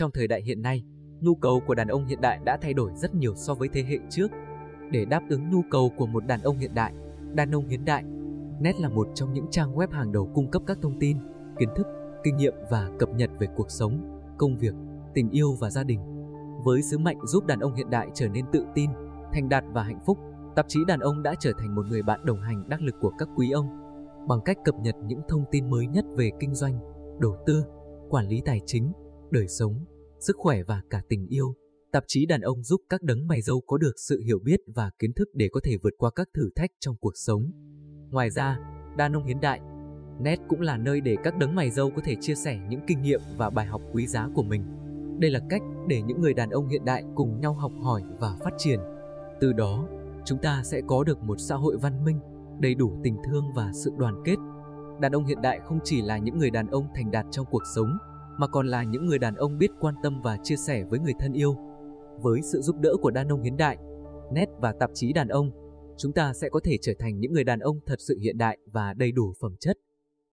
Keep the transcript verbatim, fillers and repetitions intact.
Trong thời đại hiện nay, nhu cầu của đàn ông hiện đại đã thay đổi rất nhiều so với thế hệ trước. Để đáp ứng nhu cầu của một đàn ông hiện đại, đàn ông hiện đại .net là một trong những trang web hàng đầu cung cấp các thông tin, kiến thức, kinh nghiệm và cập nhật về cuộc sống, công việc, tình yêu và gia đình. Với sứ mệnh giúp đàn ông hiện đại trở nên tự tin, thành đạt và hạnh phúc, tạp chí Đàn Ông đã trở thành một người bạn đồng hành đắc lực của các quý ông bằng cách cập nhật những thông tin mới nhất về kinh doanh, đầu tư, quản lý tài chính, đời sống, sức khỏe và cả tình yêu. Tạp chí Đàn Ông giúp các đấng mày râu có được sự hiểu biết và kiến thức để có thể vượt qua các thử thách trong cuộc sống. Ngoài ra, Đàn Ông Hiện Đại .net cũng là nơi để các đấng mày râu có thể chia sẻ những kinh nghiệm và bài học quý giá của mình. Đây là cách để những người đàn ông hiện đại cùng nhau học hỏi và phát triển. Từ đó, chúng ta sẽ có được một xã hội văn minh, đầy đủ tình thương và sự đoàn kết. Đàn ông hiện đại không chỉ là những người đàn ông thành đạt trong cuộc sống, mà còn là những người đàn ông biết quan tâm và chia sẻ với người thân yêu. Với sự giúp đỡ của Đàn Ông Hiện Đại .net và tạp chí Đàn Ông, chúng ta sẽ có thể trở thành những người đàn ông thật sự hiện đại và đầy đủ phẩm chất.